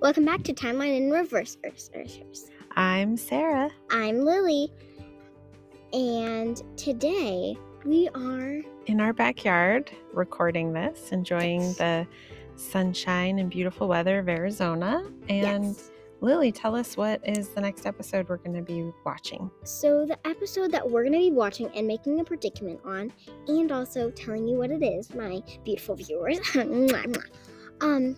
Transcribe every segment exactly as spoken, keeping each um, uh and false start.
Welcome back to Timeline in Reverse. I'm Sarah. I'm Lily. And today we are in our backyard recording this, enjoying yes. the sunshine and beautiful weather of Arizona. And yes. Lily, tell us what is the next episode we're going to be watching. So the episode that we're going to be watching and making a predicament on, and also telling you what it is, my beautiful viewers, um,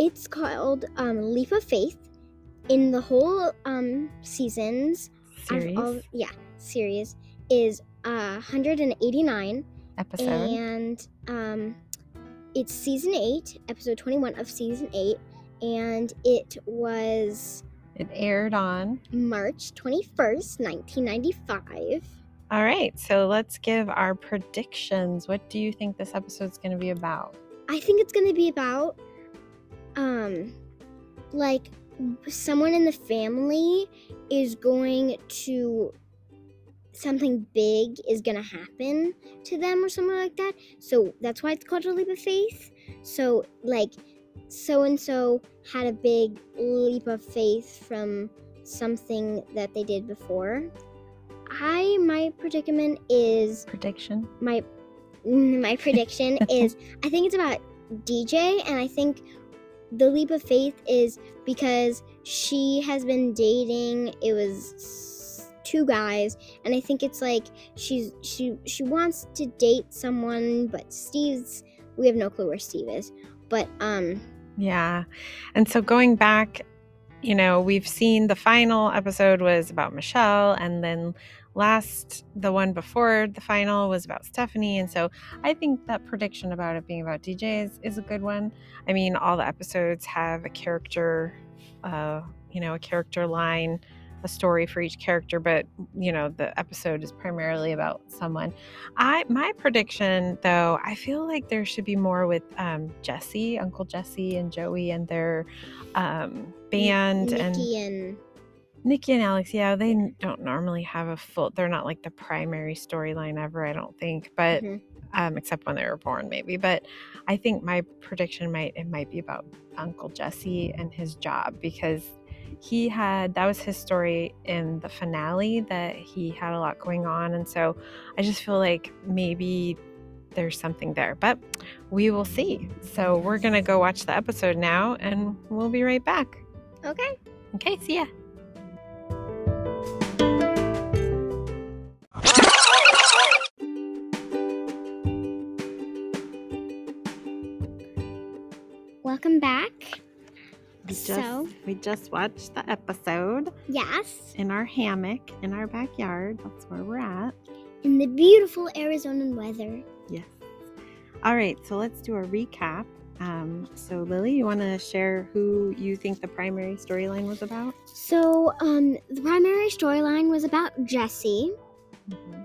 it's called um, Leap of Faith. In the whole um, seasons, series. All, yeah, series is uh, one hundred eighty-nine episodes, and um, it's season eight, episode twenty-one of season eight. And it was... It aired on... March twenty-first, nineteen ninety-five. All right. So let's give our predictions. What do you think this episode's going to be about? I think it's going to be about, um, like, someone in the family is going to... Something big is going to happen to them or something like that. So that's why it's called a leap of faith. So, like... so-and-so had a big leap of faith from something that they did before. I, my predicament is... Prediction? My my prediction is, I think it's about D J, and I think the leap of faith is because she has been dating, it was two guys, and I think it's like she's she she wants to date someone, but Steve's, we have no clue where Steve is, but... um. Yeah. And so going back, you know, we've seen the final episode was about Michelle, and then last, the one before the final was about Stephanie. And so I think that prediction about it being about D Js is a good one. I mean, all the episodes have a character, uh, you know, a character line, a story for each character, but, you know, the episode is primarily about someone. I my prediction, though, I feel like there should be more with um, Jesse, Uncle Jesse and Joey and their um, band. N- Nikki and, and... Nikki and Alex, yeah, they yeah. don't normally have a full... They're not, like, the primary storyline ever, I don't think, but... Mm-hmm. Um, except when they were born, maybe. But I think my prediction might... It might be about Uncle Jesse and his job, because... He had, that was his story in the finale, that he had a lot going on. And so I just feel like maybe there's something there, but we will see. So we're going to go watch the episode now, and we'll be right back. Okay. Okay. See ya. Welcome back. We just, so we just watched the episode. Yes. In our hammock, in our backyard. That's where we're at. In the beautiful Arizona weather. Yes. All right. So let's do a recap. Um, so Lily, you want to share who you think the primary storyline was about? So um, the primary storyline was about Jesse. Mm-hmm.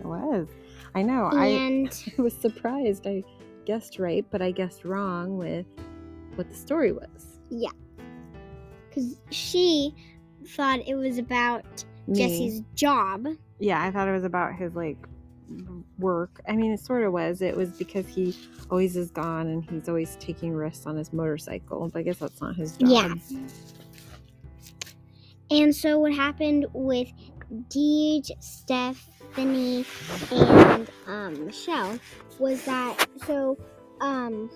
It was. I know. And I, I was surprised. I guessed right, but I guessed wrong with what the story was. Yeah. Because she thought it was about Me. Jesse's job. Yeah, I thought it was about his, like, work. I mean, it sort of was. It was because he always is gone, and he's always taking risks on his motorcycle. But I guess that's not his job. Yeah. And so what happened with Deej, Stephanie, and um, Michelle was that, so, um...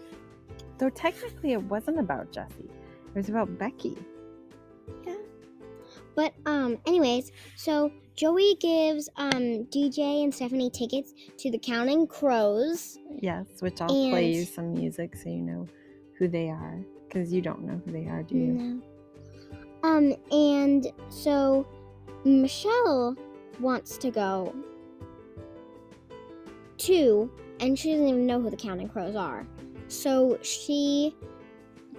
though technically it wasn't about Jesse. It was about Becky. Yeah. But, um, anyways, so Joey gives um, D J and Stephanie tickets to the Counting Crows. Yes, which I'll and... play you some music so you know who they are. Because you don't know who they are, do you? No. Um, and so Michelle wants to go too, and she doesn't even know who the Counting Crows are. So she...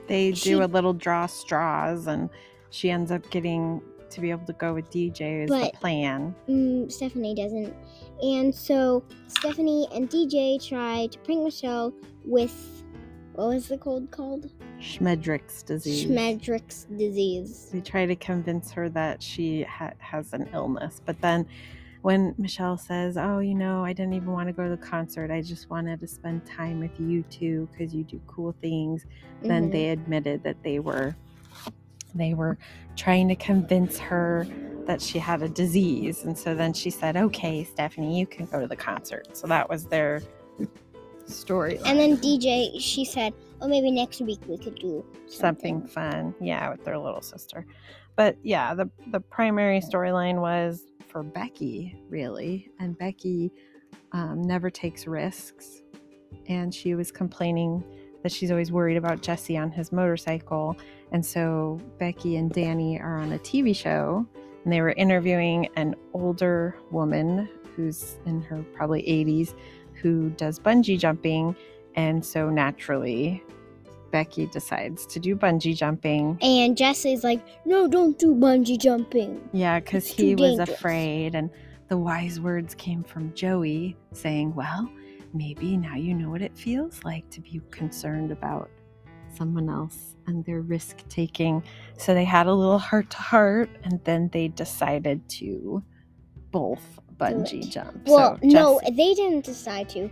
They she, do a little draw straws, and she ends up getting to be able to go with D J is but, the plan. Mm, Stephanie doesn't. And so Stephanie and D J try to prank Michelle with, what was the cold called? Schmedrick's disease. Schmedrick's disease. They try to convince her that she ha- has an illness, but then when Michelle says, oh, you know, I didn't even want to go to the concert, I just wanted to spend time with you two because you do cool things, mm-hmm. then they admitted that they were they were trying to convince her that she had a disease. And so then she said, okay, Stephanie, you can go to the concert. So that was their story. And then D J, she said, oh, maybe next week we could do something, something fun. Yeah, with their little sister. But yeah, the, the primary storyline was for Becky, really. And Becky um, never takes risks. And she was complaining that she's always worried about Jesse on his motorcycle. And so Becky and Danny are on a T V show, and they were interviewing an older woman who's in her probably eighties who does bungee jumping. And so naturally, Becky decides to do bungee jumping. And Jesse's like, no, don't do bungee jumping. Yeah, because he was dangerous. Afraid. And the wise words came from Joey saying, well, maybe now you know what it feels like to be concerned about someone else and their risk taking. So they had a little heart to heart, and then they decided to both bungee jump. Well, so no, they didn't decide to.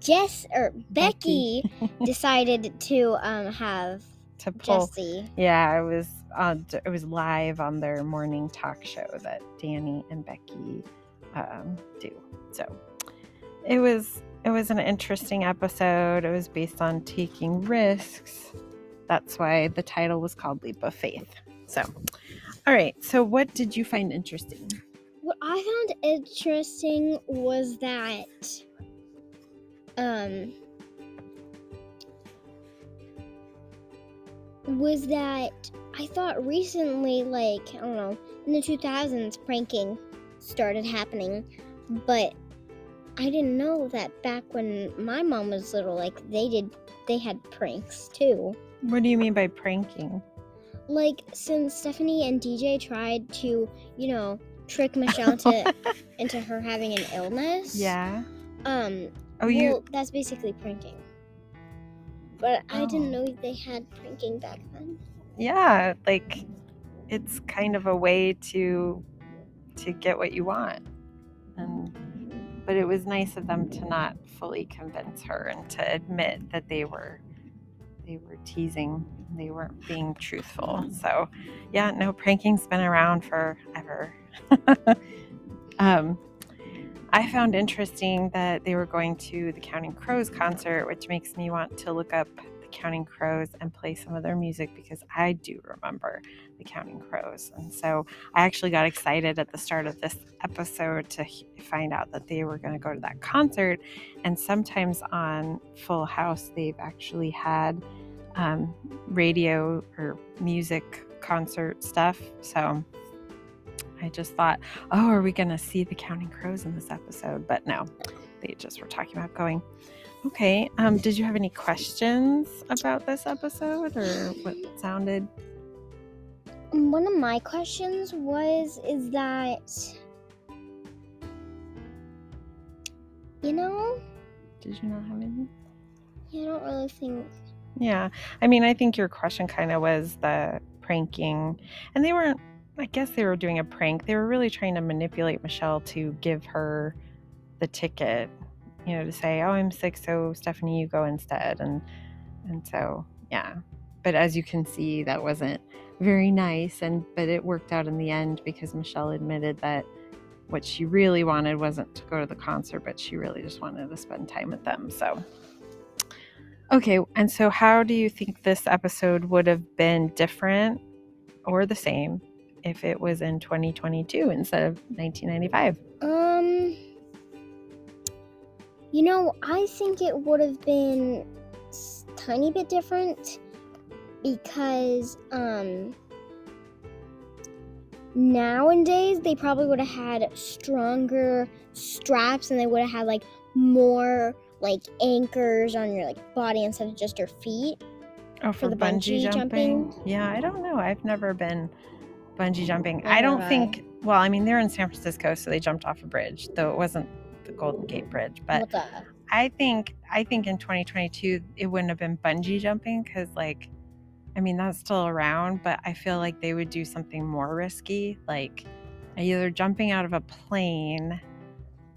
Jess or Becky, Becky. decided to um have to pull. Jesse. Yeah, it was on. It was live on their morning talk show that Danny and Becky um, do. So it was. It was an interesting episode. It was based on taking risks. That's why the title was called Leap of Faith. So, all right. So what did you find interesting? What I found interesting was that um, was that I thought recently, like, I don't know, in the two thousands, pranking started happening, but I didn't know that back when my mom was little, like, they did, they had pranks, too. What do you mean by pranking? Like, since Stephanie and D J tried to, you know, trick Michelle to, into her having an illness. Yeah. Um, oh, you... well, that's basically pranking. But oh. I didn't know they had pranking back then. Yeah, like, it's kind of a way to, to get what you want. And... but it was nice of them to not fully convince her and to admit that they were they were teasing. They weren't being truthful. So, yeah, no, pranking's been around forever. um, I found interesting that they were going to the Counting Crows concert, which makes me want to look up the Counting Crows and play some of their music because I do remember the Counting Crows. And so I actually got excited at the start of this episode to find out that they were going to go to that concert. And sometimes on Full House, they've actually had um, radio or music concert stuff. So I just thought, oh, are we going to see the Counting Crows in this episode? But no, they just were talking about going. Okay. Um, did you have any questions about this episode or what sounded? One of my questions was, is that, you know... Did you not have anything? Yeah, I don't really think... Yeah. I mean, I think your question kind of was the pranking. And they weren't... I guess they were doing a prank. They were really trying to manipulate Michelle to give her the ticket. You know, to say, oh, I'm sick, so Stephanie, you go instead. And, and so, yeah. But as you can see, that wasn't... very nice, and but it worked out in the end because Michelle admitted that what she really wanted wasn't to go to the concert, but she really just wanted to spend time with them. So, okay, and so how do you think this episode would have been different or the same if it was in twenty twenty-two instead of nineteen ninety-five? Um, you know, I think it would have been a tiny bit different. Because um, nowadays, they probably would have had stronger straps and they would have had, like, more, like, anchors on your, like, body instead of just your feet. Oh, for, for the bungee, bungee jumping? jumping? Yeah, I don't know. I've never been bungee jumping. I don't think, well, I mean, they're in San Francisco, so they jumped off a bridge, though it wasn't the Golden Gate Bridge. But well, I think I think in twenty twenty-two, it wouldn't have been bungee jumping because, like, I mean, that's still around, but I feel like they would do something more risky, like either jumping out of a plane,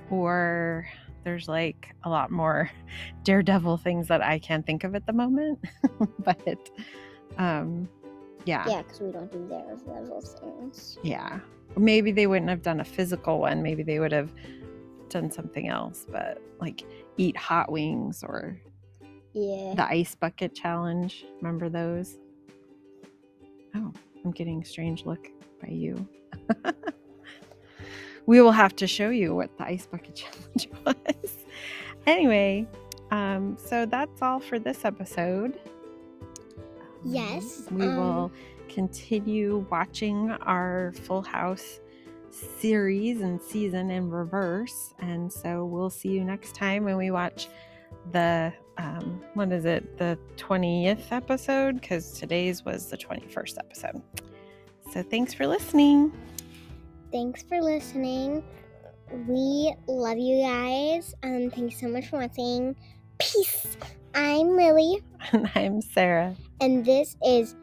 or there's like a lot more daredevil things that I can't think of at the moment. But um, yeah. Yeah, because we don't do daredevil things. Yeah. Maybe they wouldn't have done a physical one. Maybe they would have done something else, but like eat hot wings or yeah, the ice bucket challenge. Remember those? Oh, I'm getting a strange look by you. We will have to show you what the ice bucket challenge was. Anyway, um, so that's all for this episode. Yes. Um, we um, will continue watching our Full House series and season in reverse. And so we'll see you next time when we watch the, um, what is it? The twentieth episode, because today's was the twenty-first episode. So thanks for listening. Thanks for listening. We love you guys. Um, thanks so much for watching. Peace. I'm Lily. And I'm Sarah. And this is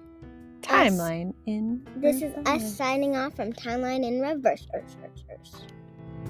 Timeline us. in This reverse. is us signing off from Timeline in Reverse. Earth, Earth, Earth.